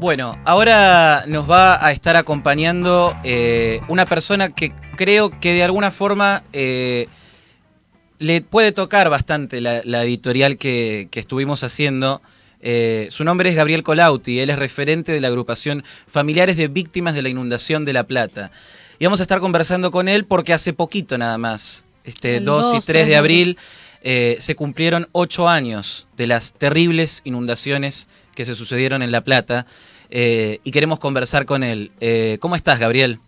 Bueno, ahora nos va a estar acompañando una persona que creo que de alguna forma le puede tocar bastante la editorial que estuvimos haciendo. Su nombre es Gabriel Colauti, él es referente de la agrupación Familiares de Víctimas de la Inundación de La Plata. Y vamos a estar conversando con él porque hace poquito nada más, el 2 y 3 de abril, se cumplieron 8 años de las terribles inundaciones que se sucedieron en La Plata y queremos conversar con él. ¿Cómo estás, Gabriel?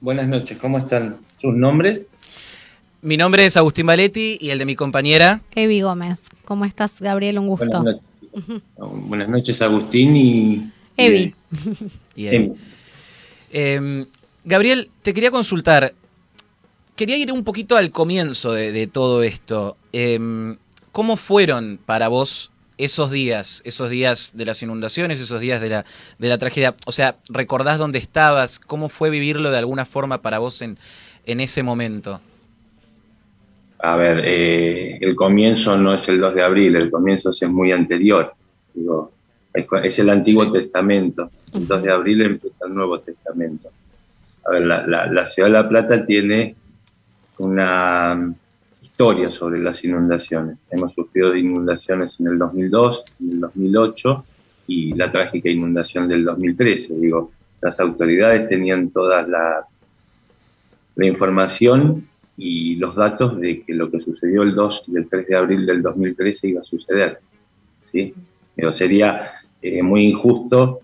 Buenas noches, ¿cómo están? ¿Sus nombres? Mi nombre es Agustín Valetti y el de mi compañera... Evi Gómez. ¿Cómo estás, Gabriel? Un gusto. Buenas noches, Agustín y... Evi. Y Evi. Gabriel, te quería consultar. Quería ir un poquito al comienzo de todo esto. ¿Cómo fueron para vos esos días de las inundaciones, esos días de la tragedia? O sea, ¿recordás dónde estabas? ¿Cómo fue vivirlo de alguna forma para vos en ese momento? A ver, el comienzo no es el 2 de abril, el comienzo es muy anterior. Digo, es el Antiguo Testamento. El 2 de abril empieza el Nuevo Testamento. A ver, la ciudad de La Plata tiene una historia sobre las inundaciones. Hemos sufrido de inundaciones en el 2002, en el 2008 y la trágica inundación del 2013. Digo, las autoridades tenían toda la información y los datos de que lo que sucedió el 2 y el 3 de abril del 2013 iba a suceder, ¿sí? Pero sería muy injusto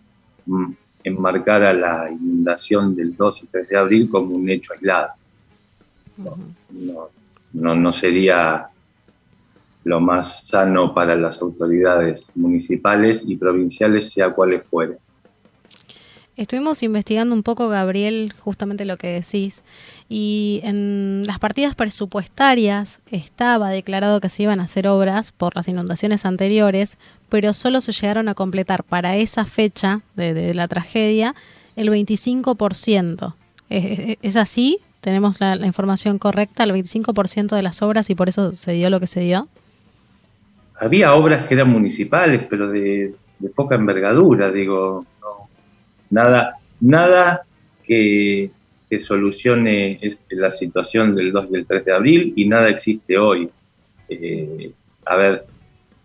enmarcar a la inundación del 2 y 3 de abril como un hecho aislado. No sería lo más sano para las autoridades municipales y provinciales, sea cuales fueran. Estuvimos investigando un poco, Gabriel, justamente lo que decís, y en las partidas presupuestarias estaba declarado que se iban a hacer obras por las inundaciones anteriores, pero solo se llegaron a completar para esa fecha de la tragedia el 25%. ¿Es así? ¿Tenemos la información correcta? ¿El 25% de las obras y por eso se dio lo que se dio? Había obras que eran municipales, pero de poca envergadura, digo... Nada que solucione la situación del 2 y el 3 de abril y nada existe hoy.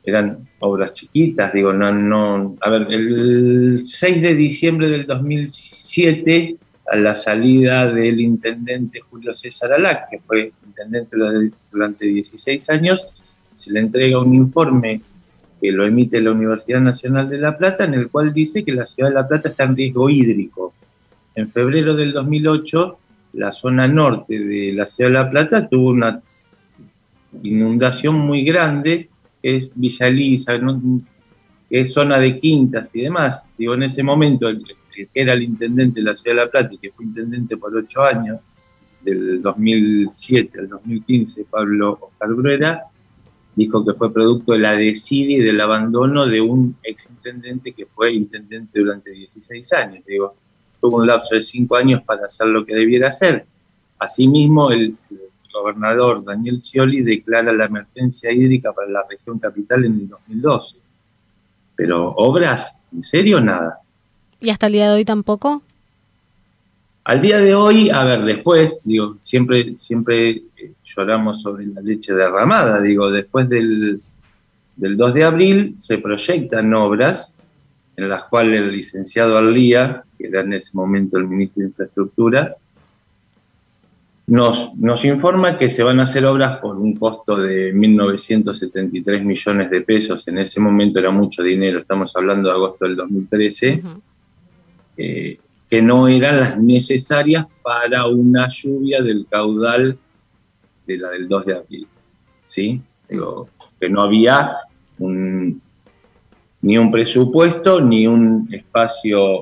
Eran obras chiquitas, digo, no. A ver, el 6 de diciembre del 2007, a la salida del intendente Julio César Alak, que fue intendente durante 16 años, se le entrega un informe que lo emite la Universidad Nacional de La Plata, en el cual dice que la ciudad de La Plata está en riesgo hídrico. En febrero del 2008, la zona norte de la ciudad de La Plata tuvo una inundación muy grande, que es Villa Elisa, que es zona de quintas y demás. Digo, en ese momento, el que era el intendente de la ciudad de La Plata y que fue intendente por 8 años, del 2007 al 2015, Pablo Oscar Bruera, dijo que fue producto de la desidia y del abandono de un exintendente que fue intendente durante 16 años. Digo, tuvo un lapso de 5 años para hacer lo que debiera hacer. Asimismo, el gobernador Daniel Scioli declara la emergencia hídrica para la región capital en el 2012. Pero obras, ¿en serio? Nada. ¿Y hasta el día de hoy tampoco? Al día de hoy, después, digo, siempre lloramos sobre la leche derramada, digo, después del 2 de abril se proyectan obras en las cuales el licenciado Arlía, que era en ese momento el ministro de Infraestructura, nos informa que se van a hacer obras por un costo de 1.973 millones de pesos, en ese momento era mucho dinero, estamos hablando de agosto del 2013, uh-huh. Que no eran las necesarias para una lluvia del caudal de la del 2 de abril, ¿sí? Digo, que no había ni un presupuesto, ni un espacio,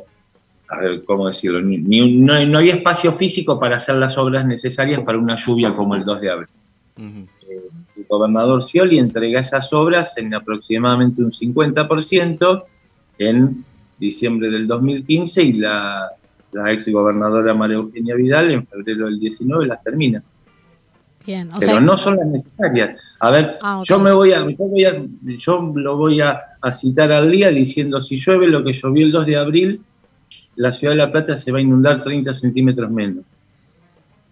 a ver, ¿cómo decirlo? No había espacio físico para hacer las obras necesarias para una lluvia como el 2 de abril. Uh-huh. El gobernador Scioli entrega esas obras en aproximadamente un 50% en diciembre del 2015 y la ex gobernadora María Eugenia Vidal en febrero del 2019 las termina. Bien, o pero sea, no son las necesarias. A ver, ah, okay. yo lo voy a citar al día diciendo, si llueve lo que llovió el 2 de abril, la ciudad de La Plata se va a inundar 30 centímetros menos.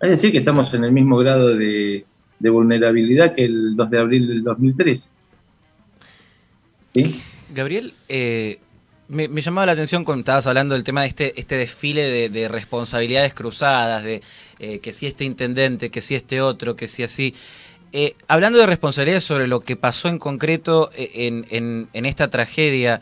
Es decir que estamos en el mismo grado de vulnerabilidad que el 2 de abril del 2013. ¿Sí? Gabriel, me llamaba la atención cuando estabas hablando del tema de este desfile de responsabilidades cruzadas, de que si este intendente, que si este otro, que si así. Hablando de responsabilidades sobre lo que pasó en concreto en esta tragedia,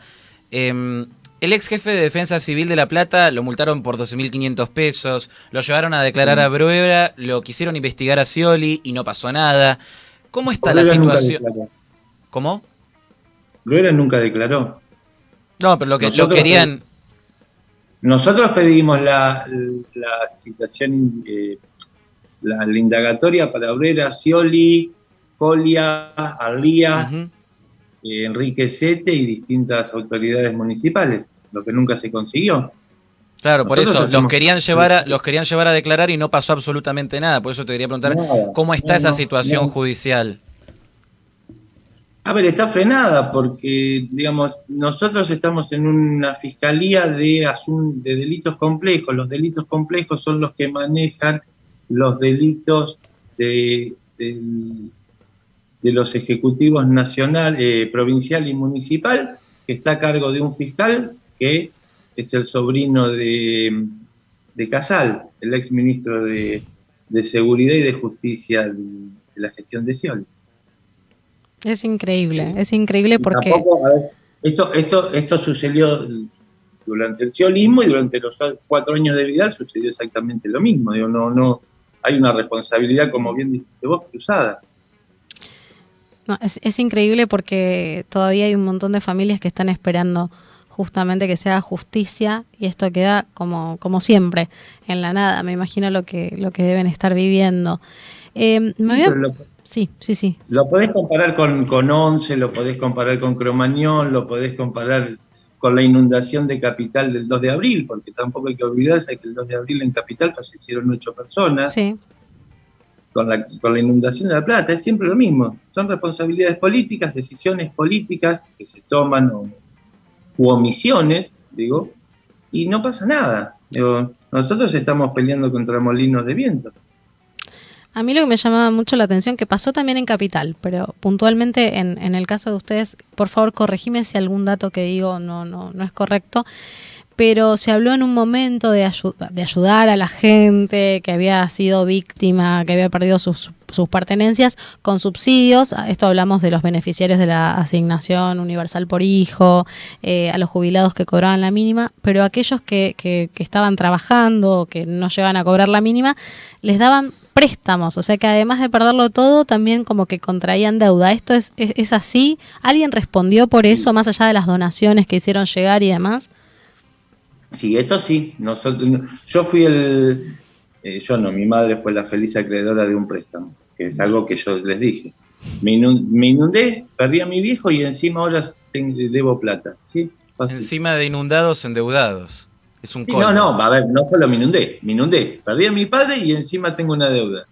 el ex jefe de Defensa Civil de La Plata lo multaron por 12.500 pesos, lo llevaron a declarar a Bruera, lo quisieron investigar a Scioli y no pasó nada. ¿Cómo está Bruera la situación? Nunca ¿Cómo? Bruera nunca declaró. No, pero lo querían... Nosotros pedimos la citación, la indagatoria para Bruera, Scioli, Colia, Arlía, uh-huh. Enriquecete y distintas autoridades municipales, lo que nunca se consiguió. Claro, nosotros por eso los querían llevar a declarar y no pasó absolutamente nada. Por eso te quería preguntar, ¿cómo está esa situación judicial? A ver, está frenada porque, digamos, nosotros estamos en una fiscalía de delitos complejos. Los delitos complejos son los que manejan los delitos de los ejecutivos nacional, provincial y municipal, que está a cargo de un fiscal que es el sobrino de Casal, el exministro de Seguridad y de Justicia de la gestión de Scioli. Es increíble porque... Tampoco, a ver, esto sucedió durante el sciolismo y durante los 4 años de Vidal sucedió exactamente lo mismo. Digo, no hay una responsabilidad, como bien dijiste vos, cruzada. No, es increíble porque todavía hay un montón de familias que están esperando justamente que se haga justicia y esto queda como siempre, en la nada. Me imagino lo que deben estar viviendo. Sí. Lo podés comparar con Once, lo podés comparar con Cromañón, lo podés comparar con la inundación de Capital del 2 de abril, porque tampoco hay que olvidarse que el 2 de abril en Capital fallecieron 8 personas. Sí. Con la inundación de La Plata, es siempre lo mismo. Son responsabilidades políticas, decisiones políticas que se toman u omisiones, digo, y no pasa nada. Digo, nosotros estamos peleando contra molinos de viento. A mí lo que me llamaba mucho la atención, que pasó también en Capital, pero puntualmente en el caso de ustedes, por favor corregime si algún dato que digo no es correcto, pero se habló en un momento de ayudar a la gente que había sido víctima, que había perdido sus pertenencias con subsidios. Esto hablamos de los beneficiarios de la asignación universal por hijo, a los jubilados que cobraban la mínima, pero aquellos que estaban trabajando, que no llegaban a cobrar la mínima, les daban préstamos, o sea que además de perderlo todo, también como que contraían deuda. ¿Esto es así? ¿Alguien respondió por eso, más allá de las donaciones que hicieron llegar y demás? Sí, esto sí. Mi madre fue la feliz acreedora de un préstamo, que es algo que yo les dije. Me inundé, perdí a mi viejo y encima ahora debo plata. ¿Sí? Encima de inundados, endeudados. Es un colmo. No, a ver, no solo me inundé, perdí a mi padre y encima tengo una deuda.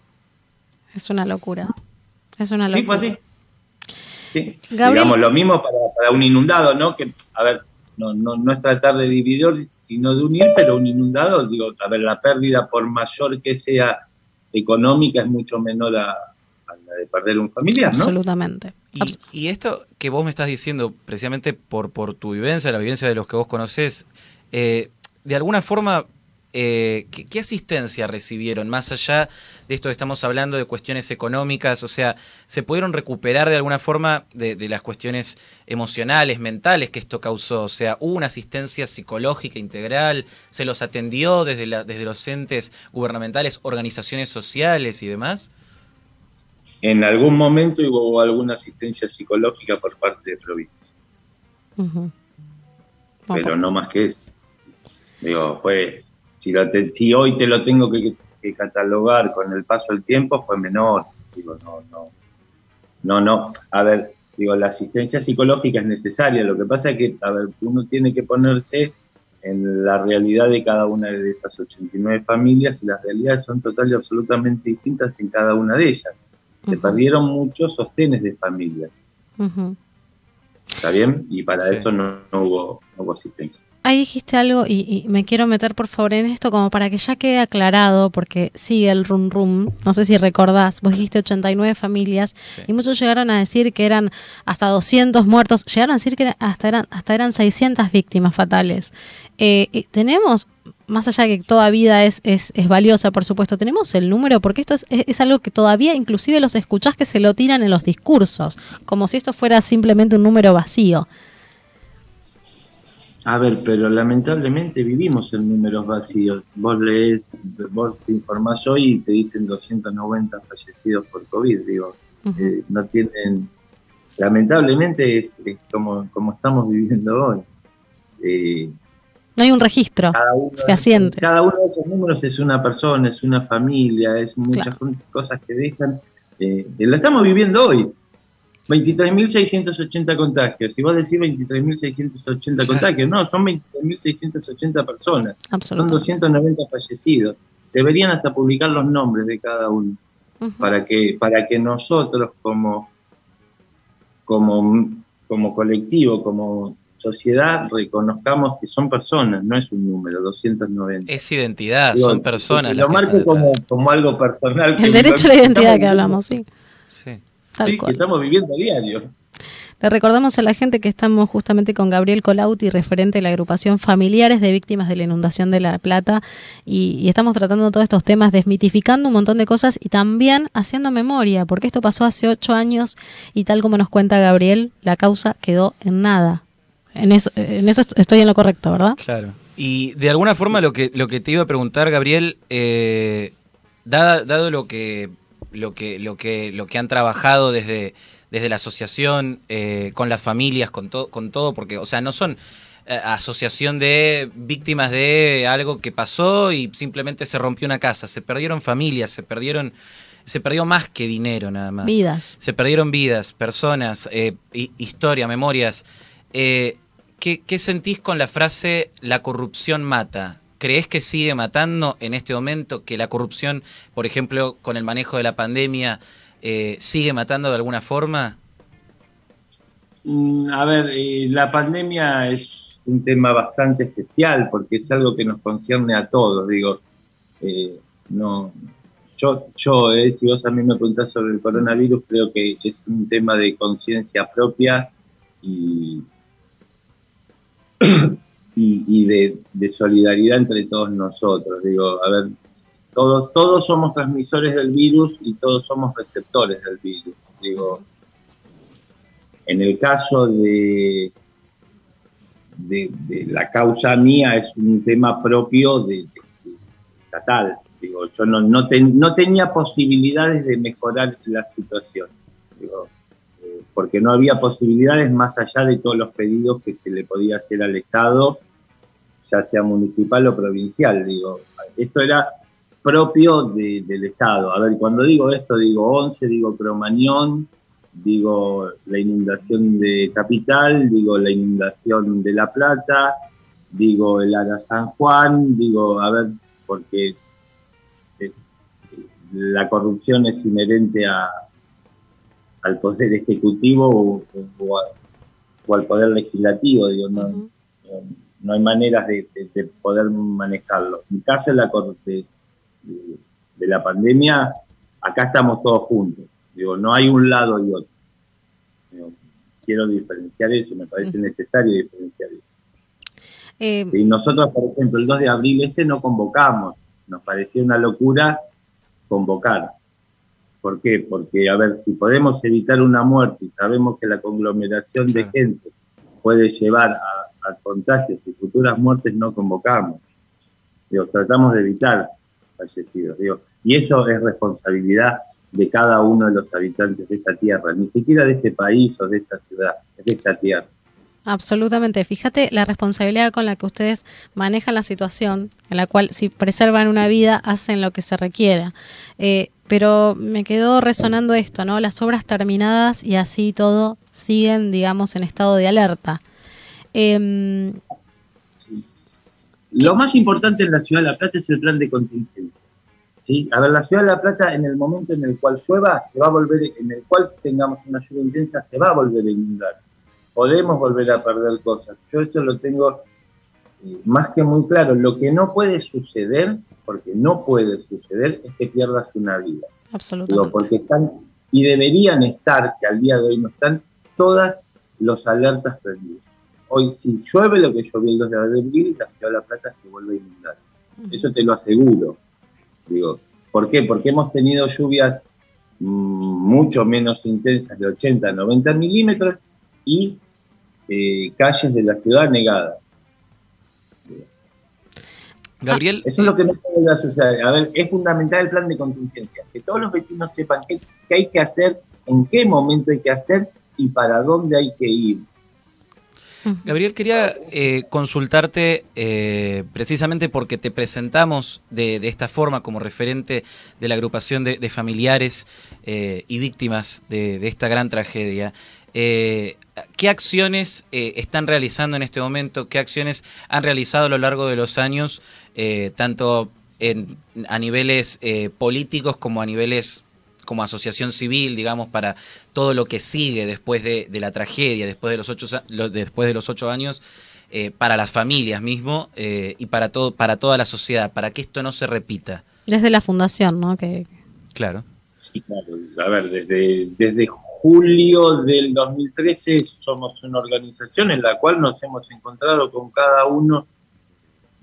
Es una locura. Sí, fue así. Sí. Digamos, lo mismo para un inundado, ¿no? Que, a ver, no es tratar de dividir, sino de unir, pero un inundado, digo, a ver, la pérdida, por mayor que sea económica, es mucho menor a la de perder un familiar, ¿no? Absolutamente. Y esto que vos me estás diciendo, precisamente por tu vivencia, la vivencia de los que vos conocés, de alguna forma, ¿qué asistencia recibieron? Más allá de esto que estamos hablando de cuestiones económicas, o sea, ¿se pudieron recuperar de alguna forma de las cuestiones emocionales, mentales que esto causó? O sea, ¿hubo una asistencia psicológica integral? ¿Se los atendió desde los entes gubernamentales, organizaciones sociales y demás? En algún momento hubo alguna asistencia psicológica por parte de provincia. Uh-huh. Pero no más que eso. Digo, pues, si hoy te lo tengo que catalogar con el paso del tiempo, fue menor. Digo, no. A ver, digo, la asistencia psicológica es necesaria. Lo que pasa es que, a ver, uno tiene que ponerse en la realidad de cada una de esas 89 familias y las realidades son total y absolutamente distintas en cada una de ellas. Se perdieron muchos sostenes de familia. ¿Está bien? Y para eso no hubo asistencia. Ahí dijiste algo, y me quiero meter por favor en esto como para que ya quede aclarado, porque sigue el rum rum, no sé si recordás, vos dijiste 89 familias, y muchos llegaron a decir que eran hasta 200 muertos, llegaron a decir que eran 600 víctimas fatales. Tenemos, más allá de que toda vida es valiosa, por supuesto, tenemos el número, porque esto es algo que todavía inclusive los escuchás que se lo tiran en los discursos, como si esto fuera simplemente un número vacío. A ver, pero lamentablemente vivimos en números vacíos. Vos te informás hoy y te dicen 290 fallecidos por COVID, digo. No tienen... Lamentablemente es como estamos viviendo hoy. No hay un registro fehaciente. Cada uno de esos números es una persona, es una familia, es muchas cosas que dejan. La estamos viviendo hoy. 23.680 contagios. Si vos decís 23.680 contagios, no, son 23.680 personas. Son 290 fallecidos. Deberían hasta publicar los nombres de cada uno para que nosotros como colectivo, como sociedad, reconozcamos que son personas, no es un número, 290. Es identidad, digo, son personas. Lo marco como algo personal. El derecho a la identidad que hablamos, sí. Sí, que estamos viviendo a diario. Le recordamos a la gente que estamos justamente con Gabriel Colauti, referente de la agrupación Familiares de Víctimas de la Inundación de La Plata, y estamos tratando todos estos temas, desmitificando un montón de cosas y también haciendo memoria, porque esto pasó hace 8 años y tal como nos cuenta Gabriel, la causa quedó en nada. En eso estoy en lo correcto, ¿verdad? Claro. Y de alguna forma lo que te iba a preguntar, Gabriel, dado lo que han trabajado desde la asociación, con las familias, con todo, porque, o sea, no son asociación de víctimas de algo que pasó y simplemente se rompió una casa, se perdieron familias, se perdió más que dinero nada más. Vidas. Se perdieron vidas, personas, historia, memorias. ¿Qué sentís con la frase "la corrupción mata"? ¿Crees que sigue matando en este momento? ¿Que la corrupción, por ejemplo, con el manejo de la pandemia, sigue matando de alguna forma? A ver, la pandemia es un tema bastante especial porque es algo que nos concierne a todos. Digo, no, yo, si vos a mí me preguntás sobre el coronavirus, creo que es un tema de conciencia propia y de solidaridad entre todos nosotros. Digo, a ver, todos somos transmisores del virus y todos somos receptores del virus. Digo, en el caso de la causa mía es un tema propio de estatal. Digo, yo no tenía posibilidades de mejorar la situación. Digo, porque no había posibilidades más allá de todos los pedidos que se le podía hacer al Estado, ya sea municipal o provincial. Digo, esto era propio del Estado. A ver, cuando digo esto, digo 11, digo Cromañón, digo la inundación de Capital, digo la inundación de La Plata, digo el Ara San Juan, digo, a ver, porque la corrupción es inherente al poder ejecutivo o al poder legislativo, digo, no hay maneras de poder manejarlo. En caso de la pandemia, acá estamos todos juntos, digo, no hay un lado y otro. Digo, quiero diferenciar eso, me parece necesario diferenciar eso. Y nosotros, por ejemplo, el 2 de abril no convocamos, nos pareció una locura convocar. ¿Por qué? Porque, a ver, si podemos evitar una muerte y sabemos que la conglomeración de gente puede llevar a contagios y futuras muertes, no convocamos. Digo, tratamos de evitar fallecidos. Digo, y eso es responsabilidad de cada uno de los habitantes de esta tierra, ni siquiera de este país o de esta ciudad, es de esta tierra. Absolutamente. Fíjate la responsabilidad con la que ustedes manejan la situación, en la cual si preservan una vida, hacen lo que se requiera. Pero me quedó resonando esto, ¿no? Las obras terminadas y así todo siguen, digamos, en estado de alerta. Lo más importante en la ciudad de La Plata es el plan de contingencia. ¿sí? A ver, la ciudad de La Plata, en el momento en el cual llueva, se va a volver, en el cual tengamos una lluvia intensa, se va a volver a inundar. Podemos volver a perder cosas. Yo esto lo tengo más que muy claro. Lo que no puede suceder, porque no puede suceder, es que pierdas una vida. Absolutamente. Digo, porque están, y deberían estar, que al día de hoy no están, todas los alertas prendidas. Hoy, si llueve lo que llovió el 2 de abril, la ciudad de La Plata se vuelve a inundar. Eso te lo aseguro. Digo, ¿por qué? Porque hemos tenido lluvias mucho menos intensas, de 80 a 90 milímetros, y calles de la ciudad negadas. Gabriel. Eso es lo que no puede suceder. A ver, es fundamental el plan de contingencia, que todos los vecinos sepan qué hay que hacer, en qué momento hay que hacer y para dónde hay que ir. Gabriel, quería consultarte precisamente porque te presentamos de esta forma como referente de la agrupación de familiares y víctimas de esta gran tragedia. ¿Qué acciones están realizando en este momento? ¿Qué acciones han realizado a lo largo de los años, tanto a niveles políticos como a niveles como asociación civil, digamos, para todo lo que sigue después de la tragedia, después de los ocho años, para las familias mismo y para toda la sociedad, para que esto no se repita? Desde la fundación, ¿no? Que... Claro. Sí, claro. A ver, desde julio del 2013 somos una organización en la cual nos hemos encontrado con cada uno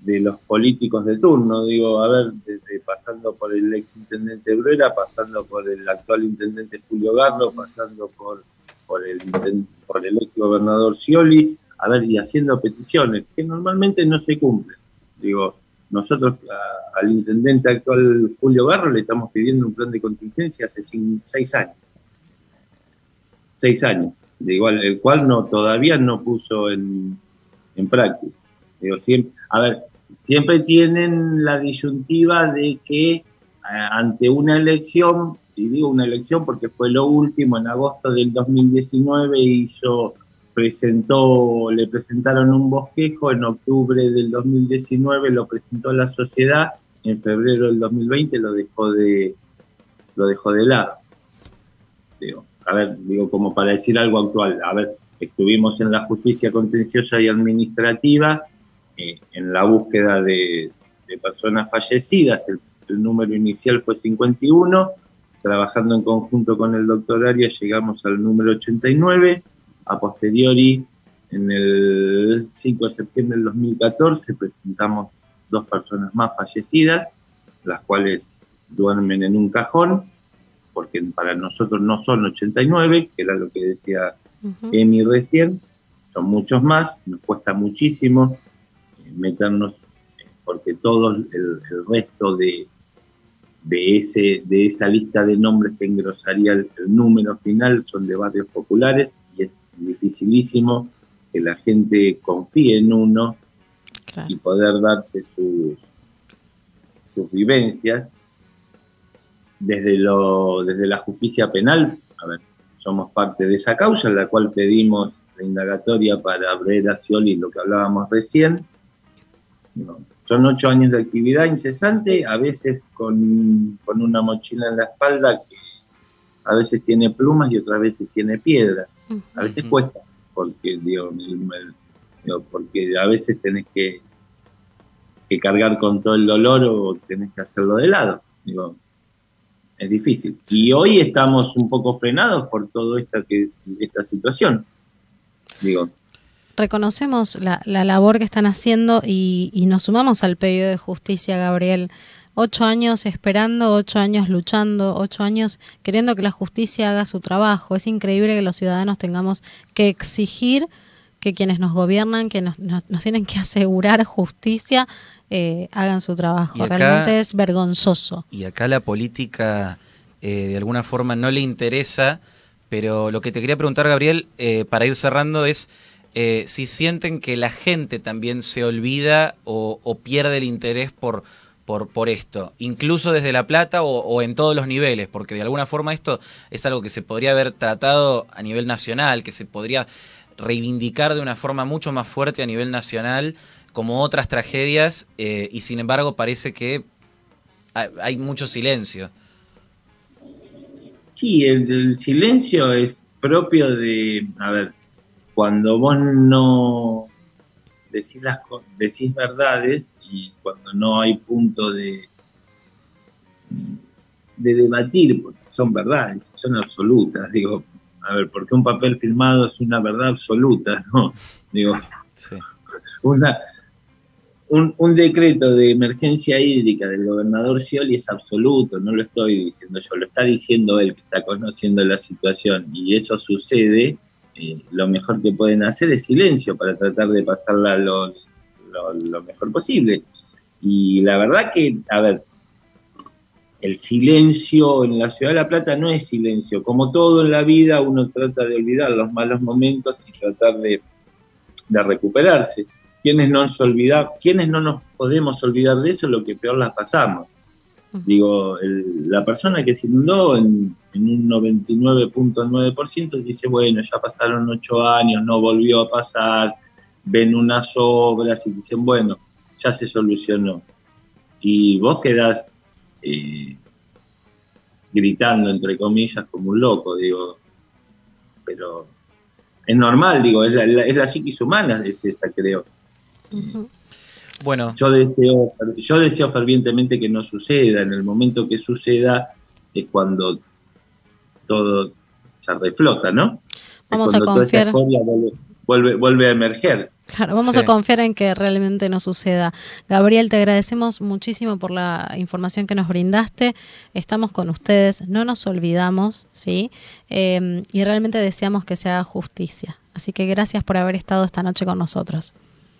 de los políticos de turno, digo, a ver, desde pasando por el ex intendente Bruera, pasando por el actual intendente Julio Garro, pasando por el ex gobernador Scioli, a ver, y haciendo peticiones que normalmente no se cumplen. Digo, nosotros al intendente actual Julio Garro le estamos pidiendo un plan de contingencia hace 6 años. 6 años, de igual, el cual todavía no puso en práctica. Digo, siempre tienen la disyuntiva de que ante una elección, y digo una elección porque fue lo último, en agosto del 2019 le presentaron un bosquejo, en octubre del 2019 lo presentó la sociedad, en febrero del 2020 lo dejó de lado. Digo, a ver, digo, como para decir algo actual, a ver, estuvimos en la justicia contenciosa y administrativa en la búsqueda de personas fallecidas, el número inicial fue 51, trabajando en conjunto con el doctor Arias llegamos al número 89, a posteriori, en el 5 de septiembre del 2014 presentamos 2 personas más fallecidas, las cuales duermen en un cajón, porque para nosotros no son 89, que era lo que decía Emi recién, son muchos más, nos cuesta muchísimo meternos, porque todo el resto de esa lista de nombres que engrosaría el número final son de barrios populares, y es dificilísimo que la gente confíe en uno, claro, y poder darse sus vivencias. Desde la justicia penal, a ver, somos parte de esa causa en la cual pedimos la indagatoria para Bruera, Scioli, lo que hablábamos recién. No, son 8 años de actividad incesante, a veces con una mochila en la espalda que a veces tiene plumas y otras veces tiene piedras. A veces cuesta, porque porque a veces tenés que cargar con todo el dolor o tenés que hacerlo de lado. Digo, es difícil. Y hoy estamos un poco frenados por toda esta situación. Digo, reconocemos la labor que están haciendo y nos sumamos al pedido de justicia, Gabriel. 8 años esperando, 8 años luchando, 8 años queriendo que la justicia haga su trabajo. Es increíble que los ciudadanos tengamos que exigir que quienes nos gobiernan, que nos tienen que asegurar justicia, hagan su trabajo. Acá, realmente es vergonzoso. Y acá la política de alguna forma no le interesa, pero lo que te quería preguntar, Gabriel, para ir cerrando es si sienten que la gente también se olvida o pierde el interés por esto, incluso desde La Plata o en todos los niveles, porque de alguna forma esto es algo que se podría haber tratado a nivel nacional, que se podría reivindicar de una forma mucho más fuerte a nivel nacional, como otras tragedias, y sin embargo parece que hay mucho silencio. Sí, el silencio es propio de, a ver, cuando vos no decís, decís verdades y cuando no hay punto de debatir, porque son verdades, son absolutas, digo, a ver, porque un papel firmado es una verdad absoluta, ¿no? Digo, sí. Un decreto de emergencia hídrica del gobernador Scioli es absoluto, no lo estoy diciendo yo, lo está diciendo él, que está conociendo la situación, y eso sucede, lo mejor que pueden hacer es silencio para tratar de pasarla lo mejor posible. Y la verdad que, a ver, el silencio en la ciudad de La Plata no es silencio. Como todo en la vida, uno trata de olvidar los malos momentos y tratar de recuperarse. Quienes no nos podemos olvidar de eso, lo que peor las pasamos. Digo, la persona que se inundó en un 99.9% dice, bueno, ya pasaron 8 años, no volvió a pasar, ven unas obras y dicen, bueno, ya se solucionó. Y vos quedás gritando, entre comillas, como un loco, digo, pero es normal, digo, es la psiquis humana, es esa, creo. Uh-huh. Bueno. Yo deseo fervientemente que no suceda. En el momento que suceda es cuando todo se reflota, ¿no? Vamos a confiar. Vuelve a emerger. Claro, vamos a confiar en que realmente no suceda. Gabriel, te agradecemos muchísimo por la información que nos brindaste. Estamos con ustedes, no nos olvidamos, ¿sí? Y realmente deseamos que se haga justicia. Así que gracias por haber estado esta noche con nosotros.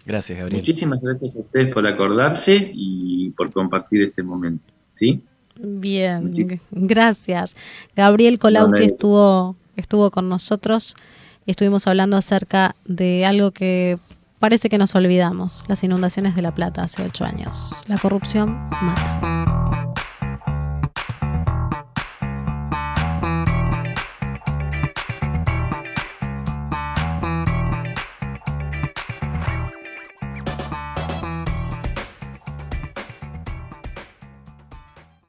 Gracias, Gabriel. Muchísimas gracias a ustedes por acordarse y por compartir este momento, ¿sí? Bien, gracias. Gabriel Colauti estuvo con nosotros. Estuvimos hablando acerca de algo que parece que nos olvidamos, las inundaciones de La Plata hace 8 años. La corrupción mata.